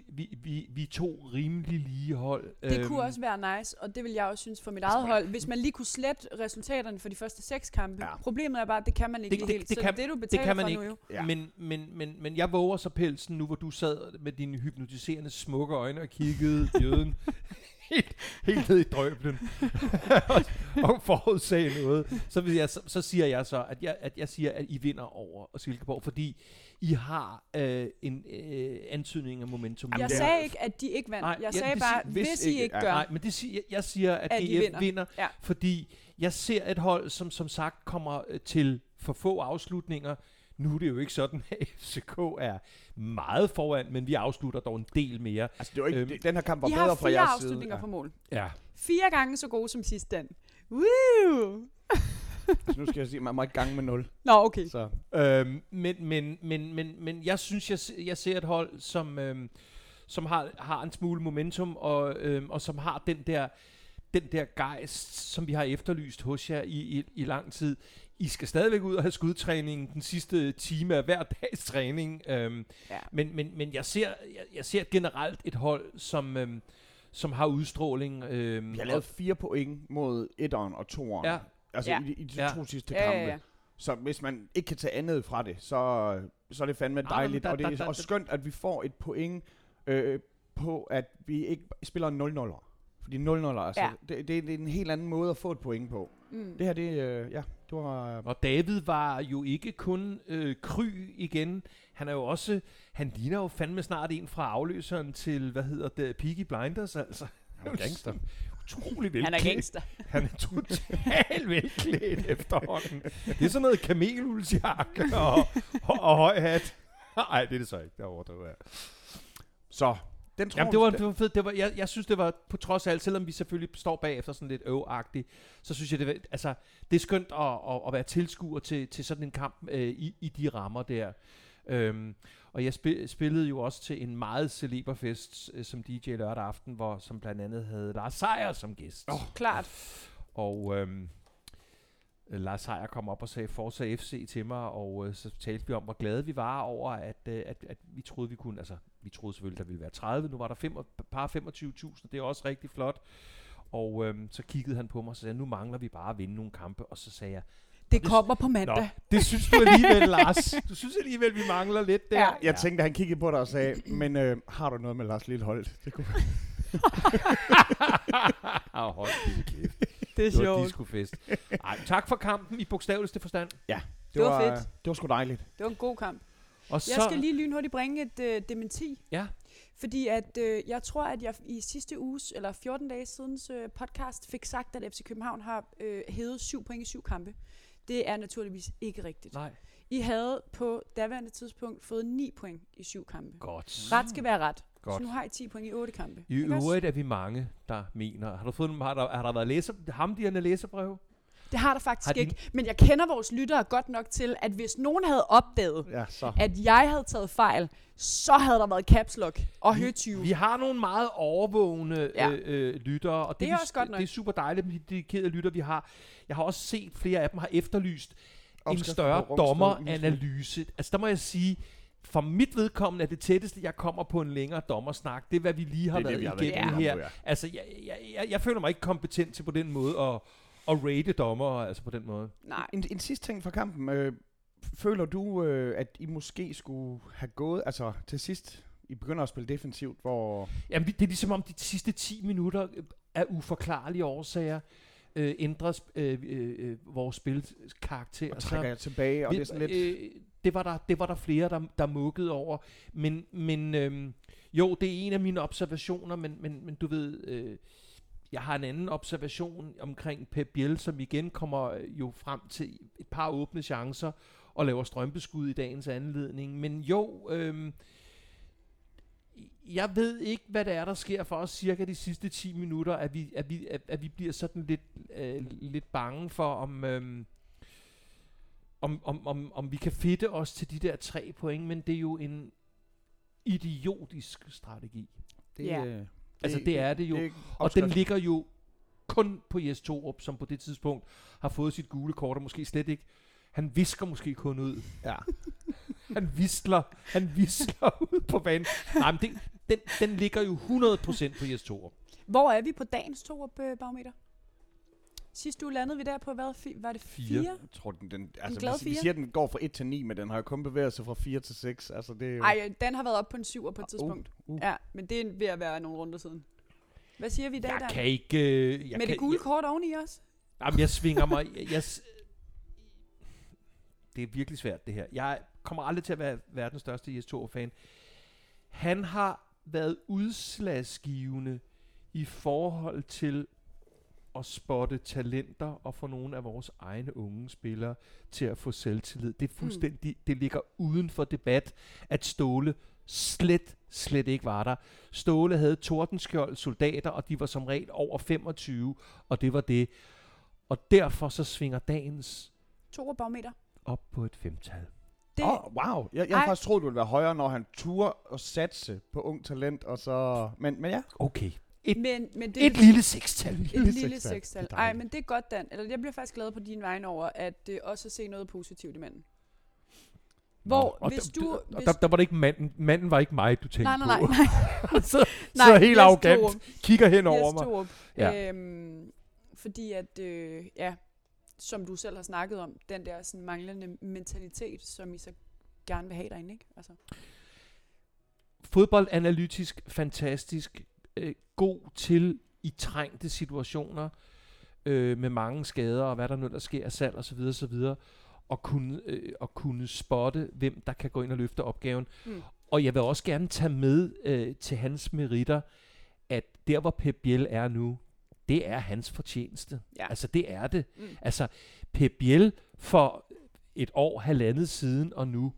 vi to rimelig lige hold. Det kunne også være nice, og det vil jeg også synes for mit eget hold. Hvis man lige kunne slette resultaterne for de første 6 kampe. Ja. Problemet er bare, at det kan man ikke helt. Så det du betaler for ikke. Nu jo. Ja. Men jeg våger så pelsen nu, hvor du sad med dine hypnotiserende smukke øjne og kiggede jøden helt ned i drøblen og forudsagde noget, så siger jeg så, at jeg siger, at I vinder over Silkeborg, fordi I har en antydning af momentum. Jeg sagde ikke, at de ikke vandt. Nej, jeg sagde bare, hvis I ikke gør. Nej, men det siger, jeg siger, at GF vinder fordi jeg ser et hold, som sagt kommer til for få afslutninger. Nu er det jo ikke sådan, at FCK er meget foran, men vi afslutter dog en del mere. Altså, det var ikke, den her kamp var bedre fra jeres side. I har 4 afslutninger på mål. Ja. 4 gange så gode som sidst, Dan. Woo! Så nu skal jeg sige, at man må ikke gange med 0. Nå, okay. Så. Men jeg synes, jeg ser et hold, som har en smule momentum, og som har den der gejst, som vi har efterlyst hos jer i lang tid. I skal stadigvæk ud og have skudtræningen den sidste time af hver dags træning. Men jeg ser generelt et hold, som har udstråling. Vi har lavet 4 point mod 1'eren og 2'eren. Ja. Altså i de 2 sidste kampe. Ja. Så hvis man ikke kan tage andet fra det, så er det fandme dejligt. Og det er også skønt, at vi får et point på, at vi ikke spiller 0-0'er. Fordi 0-0'er, altså, det er en helt anden måde at få et point på. Mm. Det her, det var... Og David var jo ikke kun kry igen. Han er jo også... Han ligner jo fandme snart en fra afløseren til, Peaky Blinders, altså. Han er gangster. Utrolig velklædt. Han er gangster. Han er totalt velklædt efterhånden. Det er sådan noget kameluldsjakke og høj hat. Nej, det er det så ikke. Derovre, det var. Så... Jamen, det var fedt. Det var, jeg synes, det var på trods af alt, selvom vi selvfølgelig står bagefter sådan lidt øv-agtigt, så synes jeg, det er skønt at være tilskuer til sådan en kamp i de rammer der. Og jeg spillede jo også til en meget celeberfest som DJ lørdag aften, som blandt andet havde Lars Seier som gæst. Klart. Og... Lars Seier kom op og sagde Forza FC til mig, og så talte vi om, hvor glade vi var over, at vi troede, vi kunne... Altså, vi troede selvfølgelig, der ville være 30. Nu var der par 25.000. Det er også rigtig flot. Og så kiggede han på mig og sagde, nu mangler vi bare at vinde nogle kampe. Og så sagde jeg, Det kommer på mandag. Nå, det synes du alligevel, Lars. Du synes alligevel, vi mangler lidt der. Ja. Jeg tænkte, at han kiggede på dig og sagde, men har du noget med Lars Lilleholt? Det kunne hold kæft. Det er sjovt. Det var discofest. Ej, tak for kampen i bogstaveligste forstand. Ja, det var fedt. Det var sgu dejligt. Det var en god kamp. Og så... Jeg skal lige lynhurtigt bringe et dementi. Ja. Fordi at jeg tror, at jeg i sidste uges, eller 14 dage sidens podcast, fik sagt, at FC København har hævet 7 point i 7 kampe. Det er naturligvis ikke rigtigt. Nej. I havde på daværende tidspunkt fået 9 point i 7 kampe. Godt. Ret skal være ret. Godt. Så nu har I 10 point i 8 kampe. I øvrigt er vi mange, der mener. Har du fået har der været hamdierne læserbrev? Det har der faktisk ikke, men jeg kender vores lyttere godt nok til, at hvis nogen havde opdaget, at jeg havde taget fejl, så havde der været caps lock og høtyve. Vi har nogle meget overvågne lyttere, og det er også godt nok. Det er super dejligt med de dedikerede lyttere, vi har. Jeg har også set, flere af dem har efterlyst en større dommeranalyse. Altså der må jeg sige, for mit vedkommende er det tætteste, jeg kommer på en længere dommersnak. Det er, hvad vi lige har været igennem her. Altså jeg føler mig ikke kompetent til på den måde at rate dommer, altså på den måde. Nej, en sidste ting fra kampen. Føler du, at I måske skulle have gået, altså til sidst, I begynder at spille defensivt, hvor... Jamen, det er ligesom om de sidste 10 minutter af uforklarlige årsager ændrer vores spilkarakter. Og trækker jeg tilbage, og det er sådan lidt... Det var der flere, der mukkede over. Men det er en af mine observationer, men du ved... Jeg har en anden observation omkring Pep Biel, som igen kommer jo frem til et par åbne chancer og laver strømpeskud i dagens anledning. Men jeg ved ikke, hvad det er, der sker for os cirka de sidste 10 minutter, at vi bliver sådan lidt bange for, om vi kan fedte os til de der 3 point, men det er jo en idiotisk strategi. Altså det er det jo, det er og den ligger jo kun på Jess Thorup, som på det tidspunkt har fået sit gule kort, og måske slet ikke, han visker måske kun ud. Ja. Han visler ud på banen. Nej, men den ligger jo 100% på Jess Thorup. Hvor er vi på dagens Thorup-barometer? Sidste uge landede vi der på, hvad var det 4? Jeg tror, vi siger, den går fra 1 til 9, men den har jo kun bevæget sig fra 4 til 6. Altså, det er jo... Ej, den har været op på en 7'er på et tidspunkt. Ja, men det er ved at være nogle runder siden. Hvad siger vi i dag? Jeg kan ikke... Med det gule kort oveni også? Jamen, jeg svinger mig... Det er virkelig svært, det her. Jeg kommer aldrig til at være verdens største Jess Thorup-fan. Han har været udslagsgivende i forhold til... og spotte talenter og få nogle af vores egne unge spillere til at få selvtillid. Det er fuldstændig, det ligger uden for debat, at Ståle slet ikke var der. Ståle havde Tordenskjold soldater, og de var som regel over 25, og det var det. Og derfor så svinger dagens 2 barometer op på et 5-tal. Wow, jeg faktisk troede, det ville være højere, når han turde at satse på ung talent, og så... Men ja. Okay. Et lille 6-tal. Et lille 6-tal. Ej, men det er godt, Dan. Eller jeg bliver faktisk glad på din vegne over, at også at se noget positivt i manden. Hvor, nå, hvis du... Der var det ikke manden. Manden var ikke mig, du tænkte på. Nej. så helt arrogant. Kigger hen over mig. Ja. Fordi at, som du selv har snakket om, den der sådan, manglende mentalitet, som I så gerne vil have derinde, ikke? Altså. Fodboldanalytisk, fantastisk, god til i trængte situationer med mange skader og hvad der nu der sker af salg og så videre og kunne spotte hvem der kan gå ind og løfte opgaven. Og jeg vil også gerne tage med til hans meritter, at der hvor Pep Biel er nu, det er hans fortjeneste. Ja. Altså det er det. Altså Pep Biel for et år, halvandet siden og nu,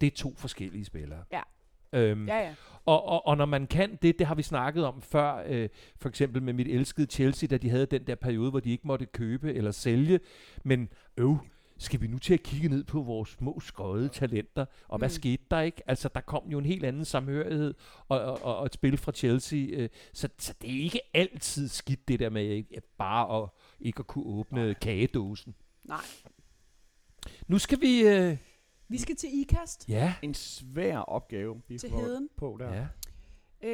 det er 2 forskellige spillere. Ja. Og når man kan det har vi snakket om før, for eksempel med mit elskede Chelsea, da de havde den der periode, hvor de ikke måtte købe eller sælge, men skal vi nu til at kigge ned på vores små skrøde talenter, og hvad skete der ikke? Altså der kom jo en helt anden samhørighed og et spil fra Chelsea, så det er ikke altid skidt det der med bare at ikke at kunne åbne kagedåsen. Nej. Nu skal vi... Vi skal til IKAST. Ja. En svær opgave, vi får på der.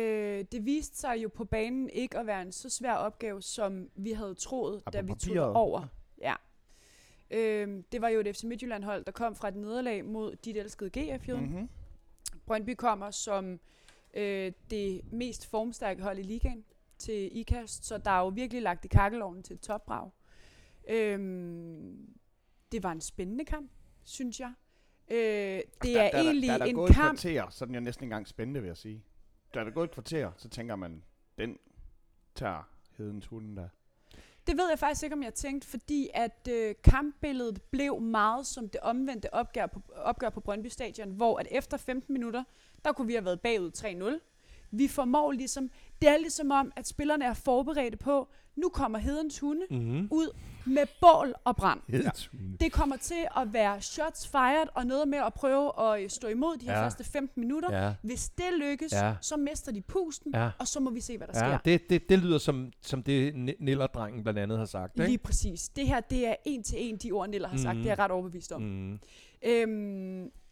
Ja. Det viste sig jo på banen ikke at være en så svær opgave, som vi havde troet, da vi tog over. Ja. Det var jo et FC Midtjylland-hold, der kom fra et nederlag mod dit elskede GF. Mm-hmm. Brøndby kommer som det mest formstærke hold i ligaen til IKAST, så der er jo virkelig lagt i kakkelovnen til et topbrag. Det var en spændende kamp, synes jeg. Der er egentlig en kamp... Der er gået et kvarter, så er den jo næsten engang spændende, vil jeg sige. Der gået et kvarter, så tænker man, den tager hedens hunden der. Det ved jeg faktisk ikke, om jeg tænkte, fordi at kampbilledet blev meget som det omvendte opgør på Brøndby Stadion, hvor at efter 15 minutter, der kunne vi have været bagud 3-0. Vi formår ligesom, det er ligesom om, at spillerne er forberedte på, nu kommer hedens hunde ud med bål og brand. Det kommer til at være shots fired og noget med at prøve at stå imod de her første 15 minutter. Ja. Hvis det lykkes, så mister de pusten, og så må vi se, hvad der sker. Det lyder som det Neller-drengen blandt andet har sagt. Ikke? Lige præcis. Det her, det er en til en de ord, Neller har sagt. Det er jeg ret overbevist om.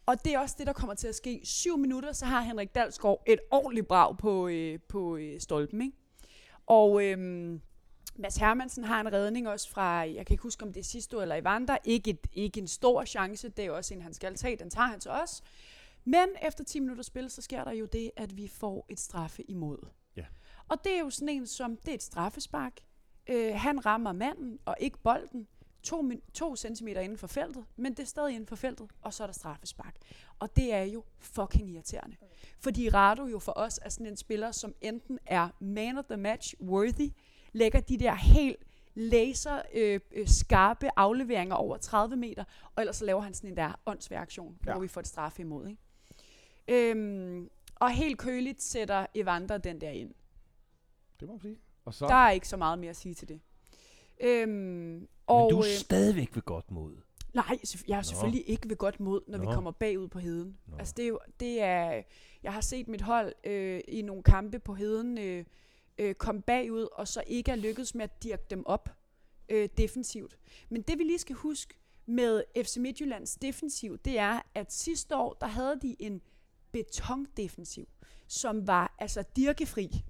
Og det er også det, der kommer til at ske. 7 minutter, så har Henrik Dalsgaard et ordentligt brag på stolpen. Ikke? Og Mads Hermansen har en redning også fra, jeg kan ikke huske, om det er Sisto eller Evander. Ikke en stor chance, det er også en, han skal tage. Den tager han så også. Men efter 10 minutter spil, så sker der jo det, at vi får et straffe imod. Ja. Og det er jo sådan en som, det er et straffespark. Han rammer manden og ikke bolden. 2 centimeter inden for feltet, men det er stadig inden for feltet, og så er der straffespark. Og det er jo fucking irriterende. Okay. Fordi Rado jo for os er sådan en spiller, som enten er man of the match worthy, lægger de der helt laser skarpe afleveringer over 30 meter, og ellers så laver han sådan en der åndssvær aktion, hvor vi får et straffe imod. Ikke? Og helt køligt sætter Evander den der ind. Det må man sige. Og så... Der er ikke så meget mere at sige til det. Men du er stadigvæk ved godt mod. Nej, jeg er selvfølgelig ikke ved godt mod, når vi kommer bagud på heden. Altså det er, jeg har set mit hold i nogle kampe på heden komme bagud, og så ikke er lykkedes med at dirke dem op defensivt. Men det vi lige skal huske med FC Midtjyllands defensiv, det er, at sidste år, der havde de en betondefensiv, som var altså dirkefri,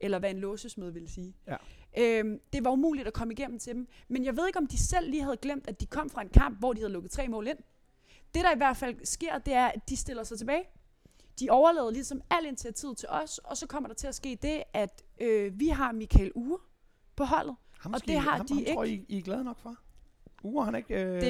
eller hvad en låsesmed ville sige. Ja. Det var umuligt at komme igennem til dem. Men jeg ved ikke, om de selv lige havde glemt, at de kom fra en kamp, hvor de havde lukket 3 mål ind. Det, der i hvert fald sker, det er, at de stiller sig tilbage. De overlader ligesom al initiativet til os, og så kommer der til at ske det, at vi har Mikael Uhre på holdet, og det har de ikke. Ham tror I er glade nok for? Uhre, han er ikke...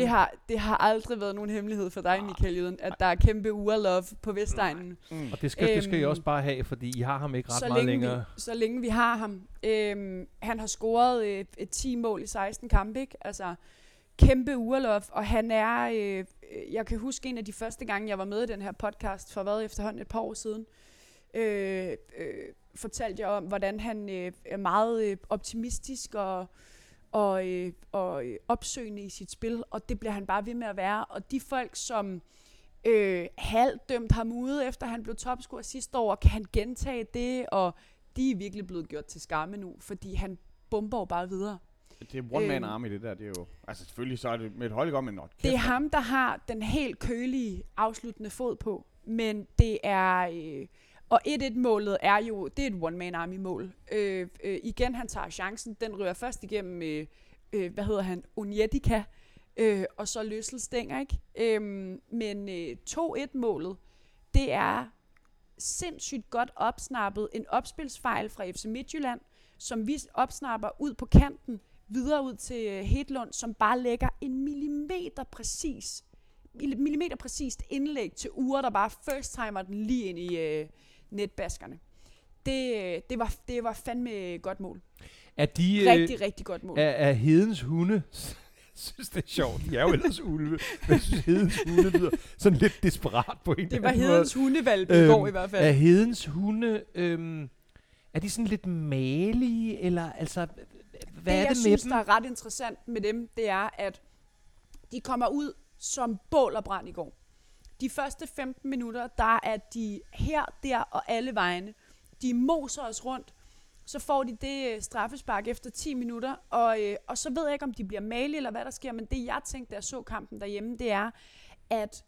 Det har aldrig været nogen hemmelighed for dig, Michael Jøden, at der er kæmpe Uhre-love på Vestegnen. Og det skal I også bare have, fordi I har ham ikke ret meget længere. Så længe vi har ham. Han har scoret 10 mål i 16 kampe, ikke? Altså, kæmpe Uhre-love, og han er... jeg kan huske en af de første gange, jeg var med i den her podcast, for hvad efterhånden et par år siden, fortalte jeg om, hvordan han er meget optimistisk og opsøgende i sit spil, og det bliver han bare ved med at være. Og de folk, som halvt dømt ham ude, efter han blev topscorer sidste år, kan han gentage det, og de er virkelig blevet gjort til skamme nu, fordi han bomber jo bare videre. Det er one-man army, det der. Det er jo, altså selvfølgelig så er det med et hold, men kæft. Det er ham, der har den helt kølige, afsluttende fod på, men det er... Og 1-1-målet er jo, det er et one-man-army-mål. Igen, han tager chancen. Den rører først igennem, Onjedika, og så Lössl Stenger, ikke? Men 2-1-målet, det er sindssygt godt opsnappet. En opspilsfejl fra FC Midtjylland, som vi opsnapper ud på kanten, videre ud til Hedlund, som bare lægger en millimeter præcist indlæg til Uhre, der bare first-timer den lige ind i... netbaskerne. Det var fandme godt mål. Rigtig godt mål. Er hedens hunde... Jeg synes, det er sjovt. De er jo ellers ulve. Men jeg synes, hedens hunde lyder sådan lidt desperat på en eller anden måde. Det var hedens hundevalg i går i hvert fald. Er hedens hunde... er de sådan lidt malige? Eller altså... Hvad er det med synes, dem? Der er ret interessant med dem, det er, at de kommer ud som bål og brand i går. De første 15 minutter, der er de her, der og alle vegne. De moser os rundt. Så får de det straffespark efter 10 minutter. Og så ved jeg ikke, om de bliver malige eller hvad der sker. Men det, jeg tænkte, da jeg så kampen derhjemme, det er, at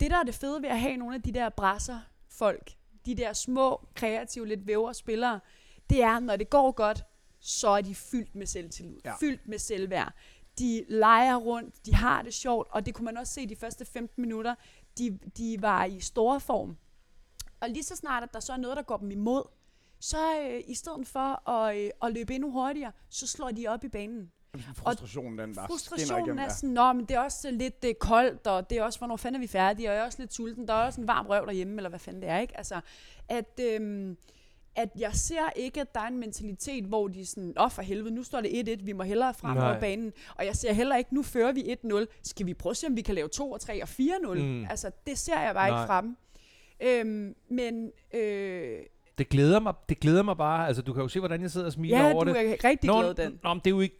det, der er det fede ved at have nogle af de der brasserfolk, de der små, kreative, lidt vævre spillere, det er, når det går godt, så er de fyldt med selvtillid. Ja. Fyldt med selvværd. de leger rundt, de har det sjovt, og det kunne man også se de første 15 minutter, de var i store form. Og lige så snart, at der så er noget, der går dem imod, så i stedet for at løbe endnu hurtigere, så slår de op i banen. Frustrationen, den bare frustrationen er sådan, nå, men det er også lidt koldt, og det er også, hvornår fanden er vi færdige, og jeg er også lidt sulten, der er også en varm røv derhjemme, eller hvad fanden det er, ikke? Altså, at jeg ser ikke, at der er en mentalitet, hvor de er sådan, for helvede, nu står det 1-1, vi må hellere frem over banen, og jeg ser heller ikke, nu fører vi 1-0, skal vi prøve at se, om vi kan lave 2 og 3 og 4-0, altså, det ser jeg bare ikke fra dem. Det glæder mig bare. Altså, du kan jo se, hvordan jeg sidder og smiler over det. Ja, du er rigtig glad den. Nå, men det er jo ikke...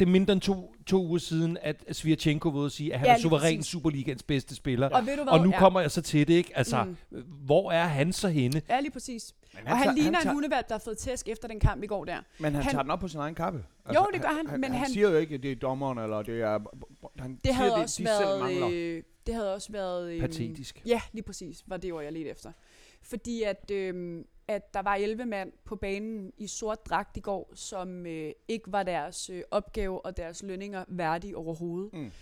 Det er mindre end to uger siden, at Svirchenko ville sige, at han er suveræn Superligans bedste spiller. Ja. Og nu kommer jeg så til det, ikke? Altså, hvor er han så henne? Ja, lige præcis. Han ligner en hundevalp, der har fået tæsk efter den kamp i går der. Men han tager den op på sin egen kappe. Altså, jo, det gør han. Men han siger jo ikke, at det er dommeren, eller det er... Det havde også været... patetisk. Ja, lige præcis, var det ord, jeg ledte efter. Fordi at der var 11 mand på banen i sort dragt i går, som ikke var deres opgave og deres lønninger værdige overhovedet.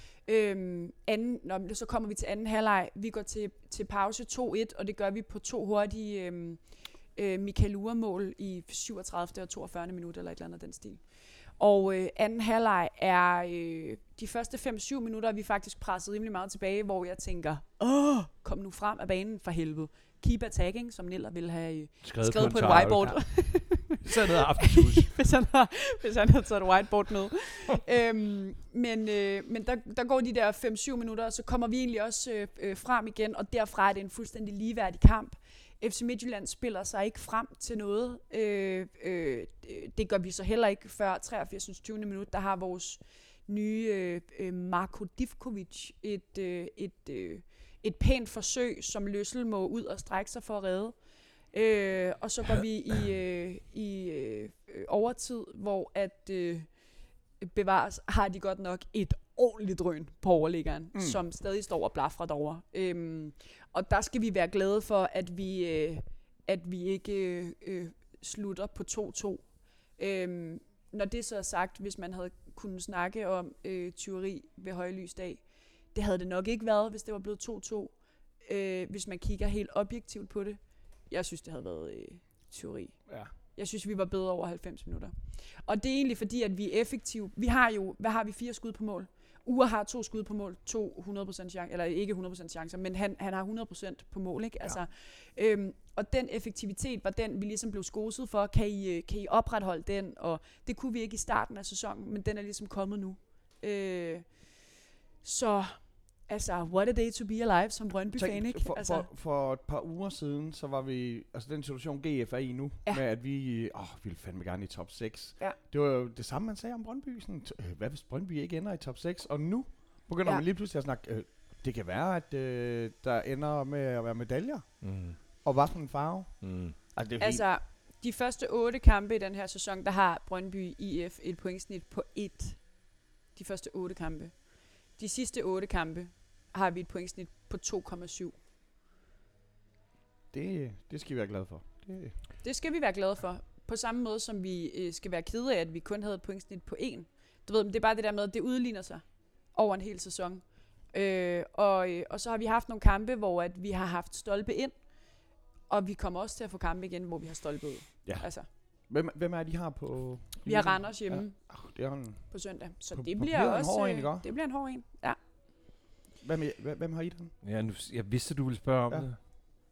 Så kommer vi til anden halvleg. Vi går til pause 2-1, og det gør vi på 2 hurtige Mikael Uhre mål i 37. og 42. minut, eller et eller andet den stil. Og anden halvleg er de første 5-7 minutter, vi faktisk presset rimelig meget tilbage, hvor jeg tænker, kom nu frem af banen for helvede. Keep attacking, som Neller ville have skrevet på et whiteboard. Så han havde aftenshus. Hvis han havde taget et whiteboard med. Men der går de der 5-7 minutter, og så kommer vi egentlig også frem igen, og derfra er det en fuldstændig ligeværdig kamp. FC Midtjylland spiller sig ikke frem til noget. Det gør vi så heller ikke før 83. 20. minut. Der har vores nye Marko Divkovic et pænt forsøg, som Lössl må ud og strække sig for at redde. Og så går vi i overtid, hvor at bevares, har de godt nok et ordentligt drøn på overliggeren, som stadig står og blafrer derovre. Og der skal vi være glade for, at vi ikke slutter på 2-2. Når det så er sagt, hvis man havde kunnet snakke om tyveri ved højlysdag, det havde det nok ikke været, hvis det var blevet 2-2. Hvis man kigger helt objektivt på det. Jeg synes, det havde været teori. Ja. Jeg synes, vi var bedre over 90 minutter. Og det er egentlig fordi, at vi er effektive. Vi har jo, 4 skud på mål? Uhre har 2 skud på mål, 200% chance, eller ikke 100% chancer, men han har 100% på mål, ikke? Altså, ja. Og den effektivitet var den, vi ligesom blev skoset for. Kan I opretholde den? Og det kunne vi ikke i starten af sæsonen, men den er ligesom kommet nu. Så, altså, what a day to be alive som Brøndby-fan, ikke? For et par uger siden, så var vi, altså den situation GF er i nu, med at vi ville fandme gerne i top 6. Ja. Det var jo det samme, man sagde om Brøndby. Sådan, hvad hvis Brøndby ikke ender i top 6? Og nu begynder man lige pludselig at snakke, det kan være, at der ender med at være medaljer. Og hvad for en farve? Altså, det er de første 8 kampe i den her sæson, der har Brøndby IF et pointsnit på 1. De første 8 kampe. De sidste 8 kampe har vi et pointsnit på 2,7. Det skal vi være glade for. Det skal vi være glade for. På samme måde som vi skal være kede af, at vi kun havde et pointsnit på 1. Du ved, det er bare det der med, at det udligner sig over en hel sæson. Og så har vi haft nogle kampe, hvor at vi har haft stolpe ind, og vi kommer også til at få kampe igen, hvor vi har stolpe ud. Ja. Altså. Hvem er de her på... Vi har Randers hjemme på søndag. Så det bliver også... det bliver en hård en, ja. Hvem har I den? Ja, nu, jeg vidste, du ville spørge om det.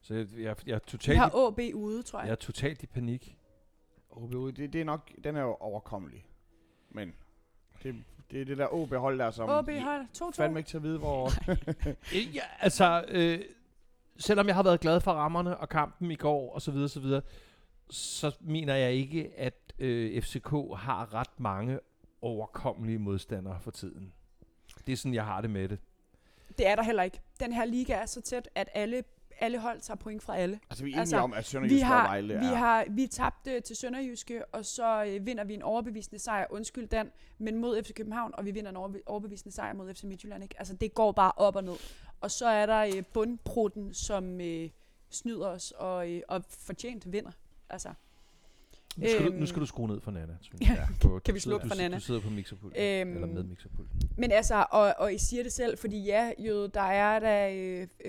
Så jeg er totalt... Vi har OB ude, tror jeg. Jeg er totalt i panik. OB ude, det er nok... Den er jo overkommelig. Men... Det er det der OB-hold der, som... OB-hold, 2-2. Fandme ikke til at vide, hvor... selvom jeg har været glad for rammerne og kampen i går, og så videre... så mener jeg ikke, at FCK har ret mange overkommelige modstandere for tiden. Det er sådan, jeg har det med det. Det er der heller ikke. Den her liga er så tæt, at alle hold tager point fra alle. Altså, vi er enige om, at Sønderjyske og Vejle er... Vi tabte til Sønderjyske, og så vinder vi en overbevisende sejr. Undskyld, Dan, men mod FC København, og vi vinder en overbevisende sejr mod FC Midtjylland. Ikke? Altså, det går bare op og ned. Og så er der bundprutten, som snyder os og fortjent vinder. Altså. Nu skal du skrue ned for Nana. Kan vi slukke for Nana? Du sidder på mixerpulten, eller med mixerpulten. Men altså, og I siger det selv, fordi ja, jo, der er da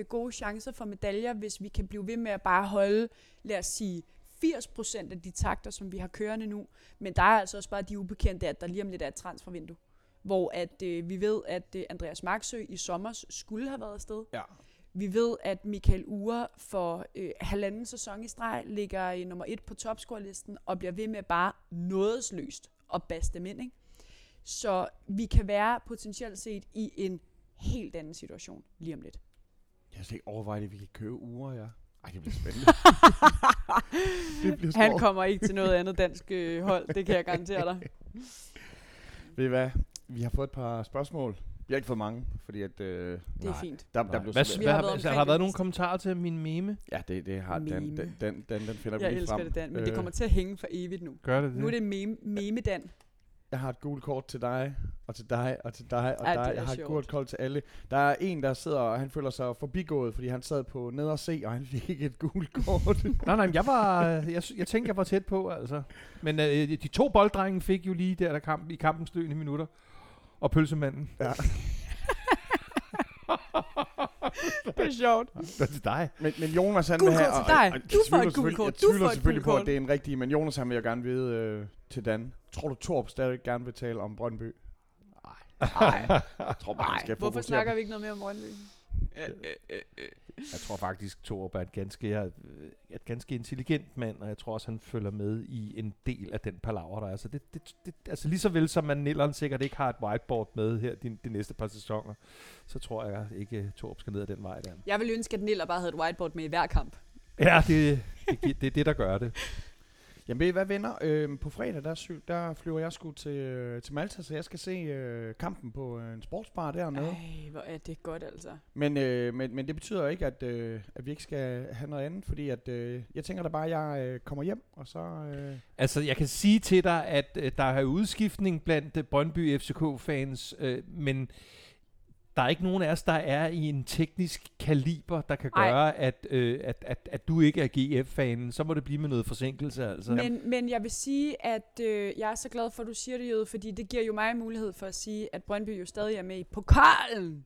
gode chancer for medaljer, hvis vi kan blive ved med at bare holde, lad os sige, 80% af de takter, som vi har kørende nu. Men der er altså også bare de ubekendte, at der lige om lidt er et transfervindue. Hvor at, vi ved, at Andreas Marksø i sommer skulle have været afsted. Ja. Vi ved, at Mikael Uhre for halvanden sæson i streg ligger nummer 1 på topscorelisten og bliver ved med bare nådesløst at baste dem ind, ikke? Så vi kan være potentielt set i en helt anden situation lige om lidt. Jeg skal ikke overveje det, vi kan købe Uhre, ja. Ej, det bliver spændende. Han kommer ikke til noget andet dansk hold, det kan jeg garantere dig. Ved I hvad? Vi har fået et par spørgsmål. Vi har ikke fået mange, fordi at... det er fint. Der blev har været nogle kommentarer til min meme? Ja, det har meme. Den finder vi frem. Jeg elsker det, Dan, men det kommer til at hænge for evigt nu. Gør det? Nu er det meme, Dan. Jeg har et gult kort til dig, og til dig, og til dig, og dig. Jeg har et gult kort til alle. Der er en, der sidder, og han føler sig forbigået, fordi han sad på ned og se, og han fik et gult kort. nej, men jeg tænkte, jeg var tæt på, altså. Men de 2 bolddrenge fik jo lige der i kampens døende minutter. Og pølsemanden. Ja. Det er sjovt. Det er til dig. Men Jonas, han vil have... Jeg tvivler selvfølgelig på, at det er en rigtig... Men Jonas, han vil jo gerne vide til Dan. Tror du, Thorup stadig gerne vil tale om Brøndby? Nej. Hvorfor snakker vi ikke noget mere om Brøndby? Jeg tror faktisk, Thorup er et ganske intelligent mand, og jeg tror også, han følger med i en del af den palaver, der er. Så det, altså lige så vel som man Nelleren sikkert ikke har et whiteboard med her de næste par sæsoner, så tror jeg ikke, Thorup skal ned ad den vej der. Jeg vil ønske, at Neller bare havde et whiteboard med i hver kamp. Ja, det er det, der gør det. Jamen ved I hvad, venner? På fredag, der flyver jeg sgu til Malta, så jeg skal se kampen på en sportsbar dernede. Ej, hvor er det godt altså. Men det betyder ikke, at vi ikke skal have noget andet, fordi at, jeg tænker da bare, at jeg kommer hjem, og så... Altså, jeg kan sige til dig, at der er udskiftning blandt Brøndby FCK-fans, men... Der er ikke nogen af os, der er i en teknisk kaliber, der kan gøre, at du ikke er GF-fanen. Så må det blive med noget forsinkelse, altså. Men jeg vil sige, at jeg er så glad for, at du siger det, Jøde, fordi det giver jo mig mulighed for at sige, at Brøndby jo stadig er med i pokalen.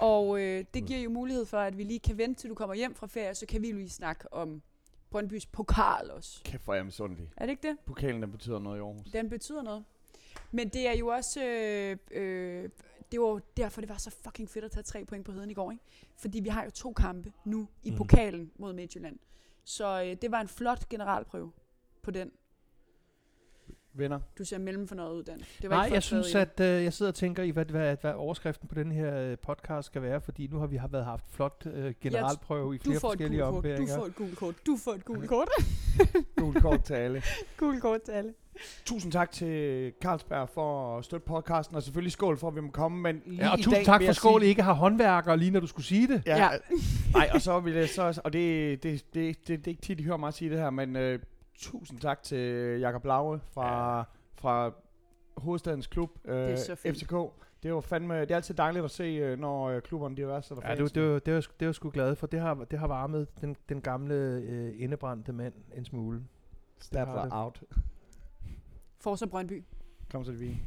Og det giver jo mulighed for, at vi lige kan vente, til du kommer hjem fra ferie, så kan vi lige snakke om Brøndbys pokal også. Kæft, hvor er jeg misundelig. Er det ikke det? Pokalen, den betyder noget i Aarhus. Den betyder noget. Men det er jo også... det var derfor, det var så fucking fedt at tage 3 point på Heden i går, ikke? Fordi vi har jo 2 kampe nu i pokalen mod Midtjylland. Så det var en flot generalprøve på den. Venner. Du ser mellemfornøjet ud, Dan. Det var nej, jeg synes, at jeg sidder og tænker i, hvad overskriften på den her podcast skal være, fordi nu har vi haft flot generalprøve i flere forskellige ombæringer. Du får et gult kort. Gult kort til alle. Gult kort til alle. Tusind tak til Carlsberg for at støtte podcasten, og selvfølgelig skål for, at vi må komme, men lige og i tusind dag, tak for skål, ikke har håndværkere lige når du skulle sige det. Ja. Nej, og så vil jeg så, og det er ikke tit, I hører mig sige det her, men tusind tak til Jakob Larsen fra Hovedstadens Klub, FCK. Det var fandme, det er altid dejligt at se, når klubberne de er så der. Ja, det var sgu glad for. Det har varmet den gamle indebrændte mand en smule. Stabler out. Forza Brøndby. Kom så det vi.